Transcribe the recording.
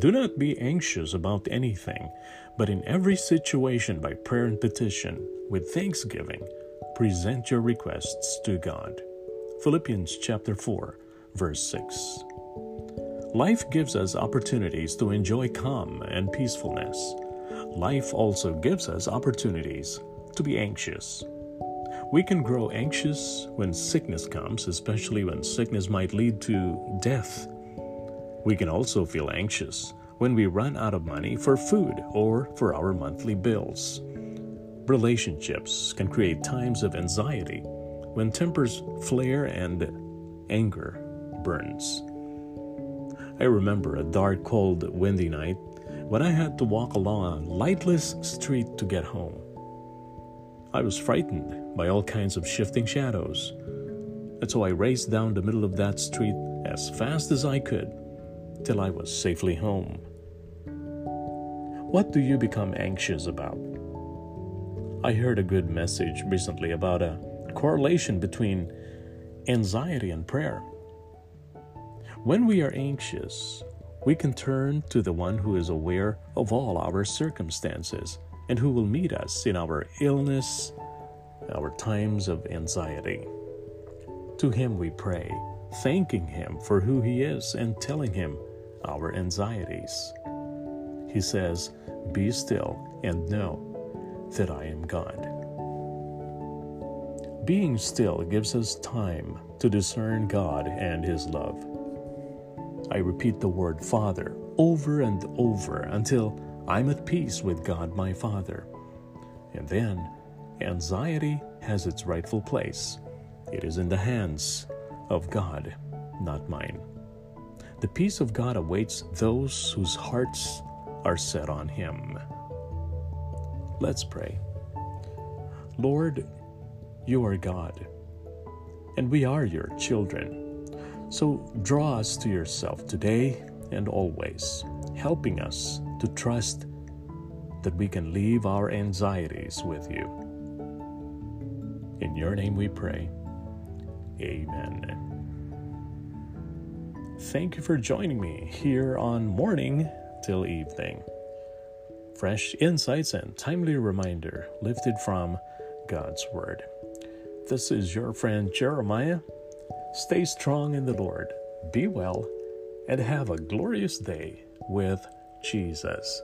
Do not be anxious about anything, but in every situation by prayer and petition, with thanksgiving, present your requests to God. Philippians chapter 4, verse 6. Life gives us opportunities to enjoy calm and peacefulness. Life also gives us opportunities to be anxious. We can grow anxious when sickness comes, especially when sickness might lead to death. We can also feel anxious when we run out of money for food or for our monthly bills. Relationships can create times of anxiety when tempers flare and anger burns. I remember a dark, cold, windy night when I had to walk along a lightless street to get home. I was frightened by all kinds of shifting shadows, and so I raced down the middle of that street as fast as I could till I was safely home. What do you become anxious about? I heard a good message recently about a correlation between anxiety and prayer. When we are anxious, we can turn to the one who is aware of all our circumstances and who will meet us in our illness, our times of anxiety. To him we pray, thanking him for who he is and telling him our anxieties. He says, "Be still and know that I am God." Being still gives us time to discern God and his love. I repeat the word Father over and over until I'm at peace with God my Father. And then, anxiety has its rightful place. It is in the hands of God, not mine. The peace of God awaits those whose hearts are set on Him. Let's pray. Lord, you are God, and we are your children. So draw us to yourself today and always, helping us to trust that we can leave our anxieties with you. In your name we pray. Amen. Thank you for joining me here on Morning Till Evening. Fresh insights and timely reminder lifted from God's Word. This is your friend Jeremiah. Stay strong in the Lord. Be well and have a glorious day with Jesus.